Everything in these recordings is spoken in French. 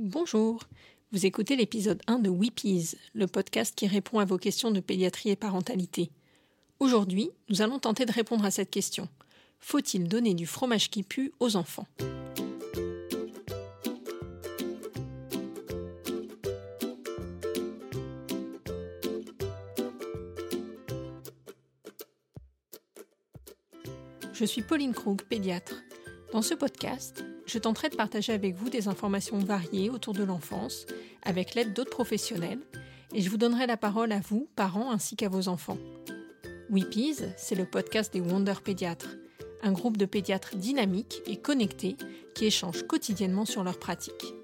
Bonjour, vous écoutez l'épisode 1 de Weepies, le podcast qui répond à vos questions de pédiatrie et parentalité. Aujourd'hui, nous allons tenter de répondre à cette question. Faut-il donner du fromage qui pue aux enfants ? Je suis Pauline Krug, pédiatre. Dans ce podcast, je tenterai de partager avec vous des informations variées autour de l'enfance, avec l'aide d'autres professionnels, et je vous donnerai la parole à vous, parents, ainsi qu'à vos enfants. Weepies, c'est le podcast des Wonder Pédiatres, un groupe de pédiatres dynamiques et connectés qui échangent quotidiennement sur leurs pratiques.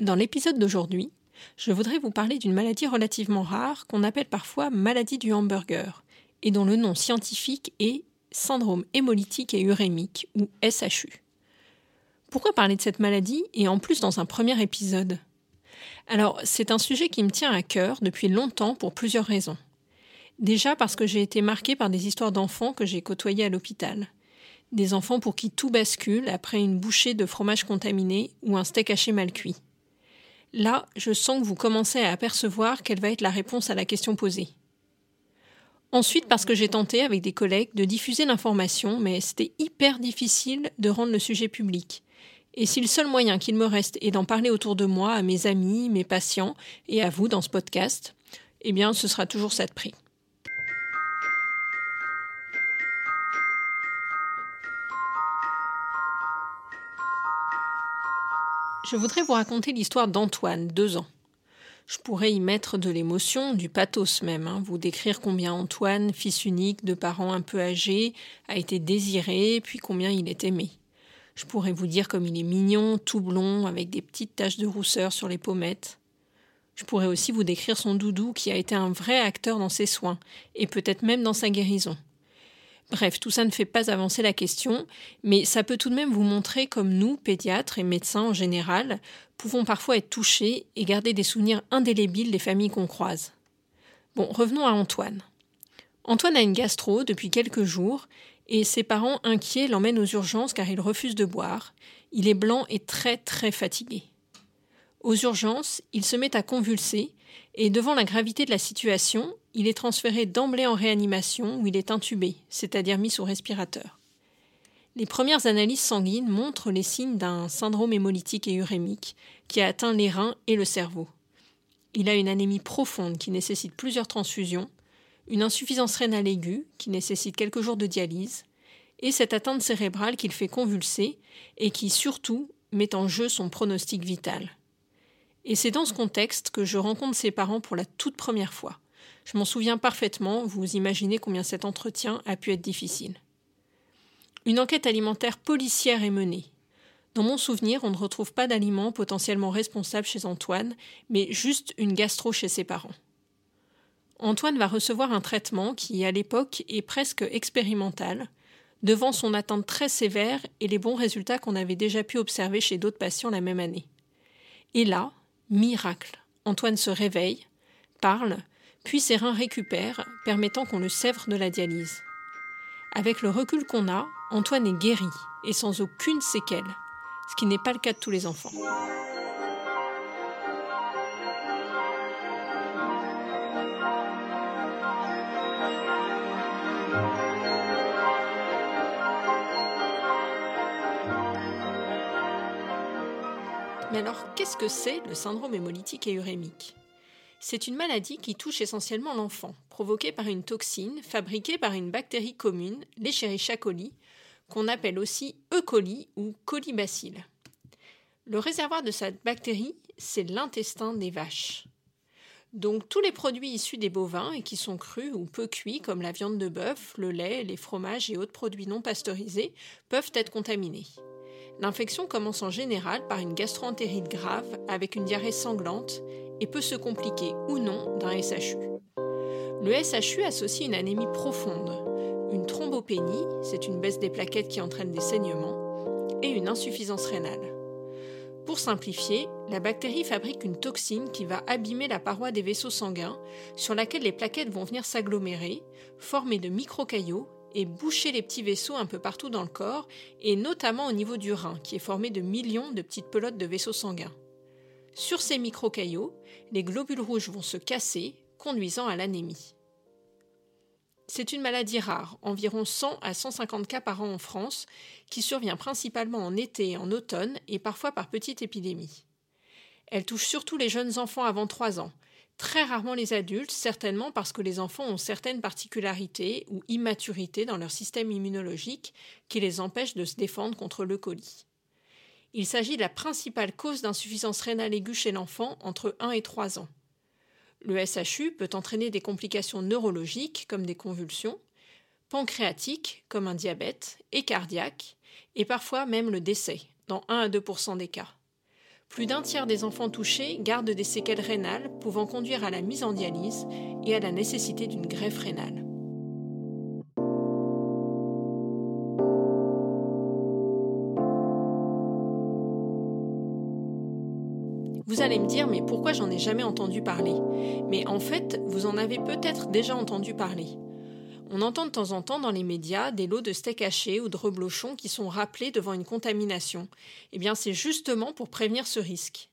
Dans l'épisode d'aujourd'hui, je voudrais vous parler d'une maladie relativement rare qu'on appelle parfois maladie du hamburger et dont le nom scientifique est syndrome hémolytique et urémique, ou SHU. Pourquoi parler de cette maladie et en plus dans un premier épisode ? Alors, c'est un sujet qui me tient à cœur depuis longtemps pour plusieurs raisons. Déjà parce que j'ai été marquée par des histoires d'enfants que j'ai côtoyés à l'hôpital. Des enfants pour qui tout bascule après une bouchée de fromage contaminé ou un steak haché mal cuit. Là, je sens que vous commencez à apercevoir quelle va être la réponse à la question posée. Ensuite, parce que j'ai tenté avec des collègues de diffuser l'information, mais c'était hyper difficile de rendre le sujet public. Et si le seul moyen qu'il me reste est d'en parler autour de moi, à mes amis, mes patients et à vous dans ce podcast, eh bien, ce sera toujours ça de prix. Je voudrais vous raconter l'histoire d'Antoine, 2 ans. Je pourrais y mettre de l'émotion, du pathos même, vous décrire combien Antoine, fils unique de parents un peu âgés, a été désiré, puis combien il est aimé. Je pourrais vous dire comme il est mignon, tout blond, avec des petites taches de rousseur sur les pommettes. Je pourrais aussi vous décrire son doudou qui a été un vrai acteur dans ses soins, et peut-être même dans sa guérison. Bref, tout ça ne fait pas avancer la question, mais ça peut tout de même vous montrer comme nous, pédiatres et médecins en général, pouvons parfois être touchés et garder des souvenirs indélébiles des familles qu'on croise. Bon, revenons à Antoine. Antoine a une gastro depuis quelques jours et ses parents inquiets l'emmènent aux urgences car il refuse de boire. Il est blanc et très très fatigué. Aux urgences, il se met à convulser et devant la gravité de la situation, il est transféré d'emblée en réanimation où il est intubé, c'est-à-dire mis sous respirateur. Les premières analyses sanguines montrent les signes d'un syndrome hémolytique et urémique qui a atteint les reins et le cerveau. Il a une anémie profonde qui nécessite plusieurs transfusions, une insuffisance rénale aiguë qui nécessite quelques jours de dialyse, et cette atteinte cérébrale qui le fait convulser et qui surtout met en jeu son pronostic vital. Et c'est dans ce contexte que je rencontre ses parents pour la toute première fois. Je m'en souviens parfaitement, vous imaginez combien cet entretien a pu être difficile. Une enquête alimentaire policière est menée. Dans mon souvenir, on ne retrouve pas d'aliments potentiellement responsables chez Antoine, mais juste une gastro chez ses parents. Antoine va recevoir un traitement qui, à l'époque, est presque expérimental, devant son atteinte très sévère et les bons résultats qu'on avait déjà pu observer chez d'autres patients la même année. Et là, miracle, Antoine se réveille, parle, puis ses reins récupèrent, permettant qu'on le sèvre de la dialyse. Avec le recul qu'on a, Antoine est guéri, et sans aucune séquelle, ce qui n'est pas le cas de tous les enfants. Mais alors, qu'est-ce que c'est le syndrome hémolytique et urémique ? C'est une maladie qui touche essentiellement l'enfant, provoquée par une toxine fabriquée par une bactérie commune, l'Escherichia coli, qu'on appelle aussi E. coli ou colibacille. Le réservoir de cette bactérie, c'est l'intestin des vaches. Donc tous les produits issus des bovins et qui sont crus ou peu cuits, comme la viande de bœuf, le lait, les fromages et autres produits non pasteurisés, peuvent être contaminés. L'infection commence en général par une gastroentérite grave avec une diarrhée sanglante et peut se compliquer ou non d'un SHU. Le SHU associe une anémie profonde, une thrombopénie, c'est une baisse des plaquettes qui entraîne des saignements, et une insuffisance rénale. Pour simplifier, la bactérie fabrique une toxine qui va abîmer la paroi des vaisseaux sanguins, sur laquelle les plaquettes vont venir s'agglomérer, former de microcaillots et boucher les petits vaisseaux un peu partout dans le corps, et notamment au niveau du rein, qui est formé de millions de petites pelotes de vaisseaux sanguins. Sur ces microcaillots, les globules rouges vont se casser, conduisant à l'anémie. C'est une maladie rare, environ 100 à 150 cas par an en France, qui survient principalement en été et en automne, et parfois par petite épidémie. Elle touche surtout les jeunes enfants avant 3 ans, très rarement les adultes, certainement parce que les enfants ont certaines particularités ou immaturités dans leur système immunologique qui les empêchent de se défendre contre le colis. Il s'agit de la principale cause d'insuffisance rénale aiguë chez l'enfant entre 1 et 3 ans. Le SHU peut entraîner des complications neurologiques comme des convulsions, pancréatiques comme un diabète et cardiaques, et parfois même le décès, dans 1 à 2% des cas. Plus d'un tiers des enfants touchés gardent des séquelles rénales pouvant conduire à la mise en dialyse et à la nécessité d'une greffe rénale. Vous allez me dire, mais pourquoi j'en ai jamais entendu parler ? Mais en fait, vous en avez peut-être déjà entendu parler. On entend de temps en temps dans les médias des lots de steaks hachés ou de reblochons qui sont rappelés devant une contamination. Eh bien, c'est justement pour prévenir ce risque.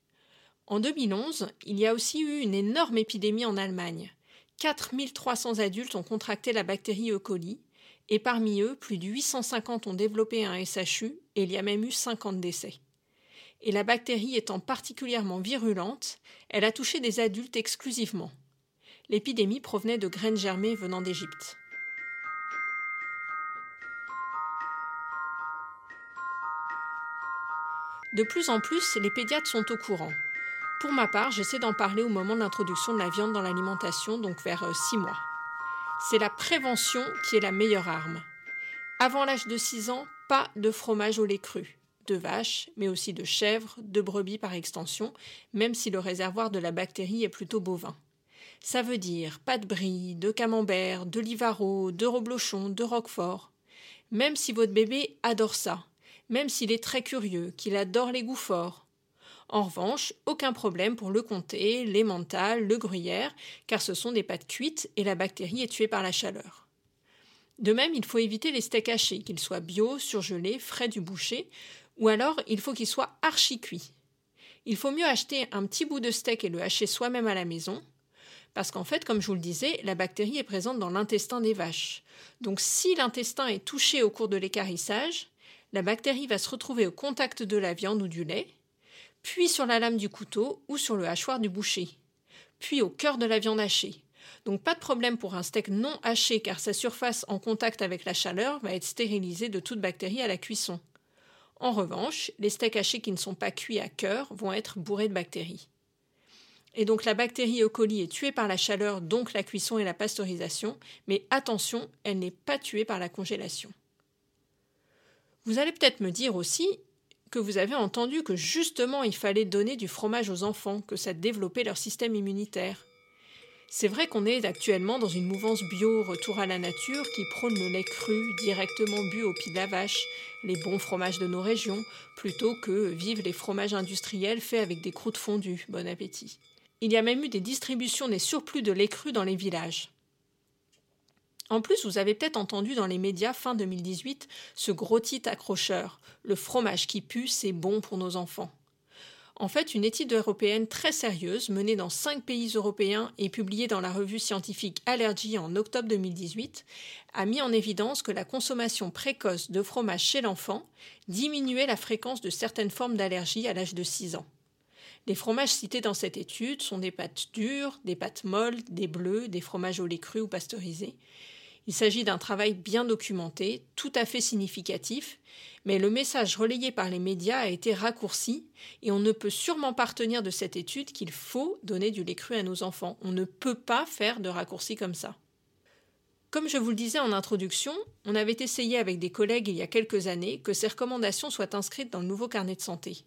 En 2011, il y a aussi eu une énorme épidémie en Allemagne. 4300 adultes ont contracté la bactérie E. coli, et parmi eux, plus de 850 ont développé un SHU, et il y a même eu 50 décès. Et la bactérie étant particulièrement virulente, elle a touché des adultes exclusivement. L'épidémie provenait de graines germées venant d'Égypte. De plus en plus, les pédiatres sont au courant. Pour ma part, j'essaie d'en parler au moment de l'introduction de la viande dans l'alimentation, donc vers 6 mois. C'est la prévention qui est la meilleure arme. Avant l'âge de 6 ans, pas de fromage au lait cru, de vache, mais aussi de chèvre, de brebis par extension, même si le réservoir de la bactérie est plutôt bovin. Ça veut dire pas de brie, de camembert, de livaro, de reblochon, de roquefort. Même si votre bébé adore ça, même s'il est très curieux, qu'il adore les goûts forts. En revanche, aucun problème pour le comté, l'emmental, le gruyère, car ce sont des pâtes cuites et la bactérie est tuée par la chaleur. De même, il faut éviter les steaks hachés, qu'ils soient bio, surgelés, frais du boucher, ou alors il faut qu'ils soient archi-cuits. Il faut mieux acheter un petit bout de steak et le hacher soi-même à la maison, parce qu'en fait, comme je vous le disais, la bactérie est présente dans l'intestin des vaches. Donc si l'intestin est touché au cours de l'équarrissage, la bactérie va se retrouver au contact de la viande ou du lait, puis sur la lame du couteau ou sur le hachoir du boucher, puis au cœur de la viande hachée. Donc pas de problème pour un steak non haché car sa surface en contact avec la chaleur va être stérilisée de toute bactérie à la cuisson. En revanche, les steaks hachés qui ne sont pas cuits à cœur vont être bourrés de bactéries. Et donc la bactérie E. coli est tuée par la chaleur, donc la cuisson et la pasteurisation, mais attention, elle n'est pas tuée par la congélation. Vous allez peut-être me dire aussi que vous avez entendu que justement il fallait donner du fromage aux enfants, que ça développait leur système immunitaire. C'est vrai qu'on est actuellement dans une mouvance bio, retour à la nature, qui prône le lait cru, directement bu au pied de la vache, les bons fromages de nos régions, plutôt que vivent les fromages industriels faits avec des croûtes fondues, bon appétit. Il y a même eu des distributions des surplus de lait cru dans les villages. En plus, vous avez peut-être entendu dans les médias fin 2018 ce gros titre accrocheur « Le fromage qui pue, c'est bon pour nos enfants ». En fait, une étude européenne très sérieuse menée dans 5 pays européens et publiée dans la revue scientifique Allergy en octobre 2018 a mis en évidence que la consommation précoce de fromage chez l'enfant diminuait la fréquence de certaines formes d'allergies à l'âge de 6 ans. Les fromages cités dans cette étude sont des pâtes dures, des pâtes molles, des bleus, des fromages au lait cru ou pasteurisés. Il s'agit d'un travail bien documenté, tout à fait significatif, mais le message relayé par les médias a été raccourci et on ne peut sûrement pas retenir de cette étude qu'il faut donner du lait cru à nos enfants. On ne peut pas faire de raccourci comme ça. Comme je vous le disais en introduction, on avait essayé avec des collègues il y a quelques années que ces recommandations soient inscrites dans le nouveau carnet de santé.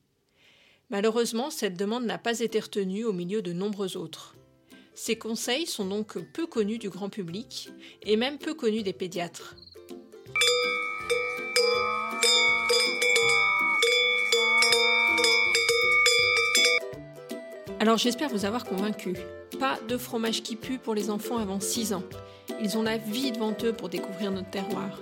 Malheureusement, cette demande n'a pas été retenue au milieu de nombreux autres. Ces conseils sont donc peu connus du grand public et même peu connus des pédiatres. Alors j'espère vous avoir convaincu. Pas de fromage qui pue pour les enfants avant 6 ans. Ils ont la vie devant eux pour découvrir notre terroir.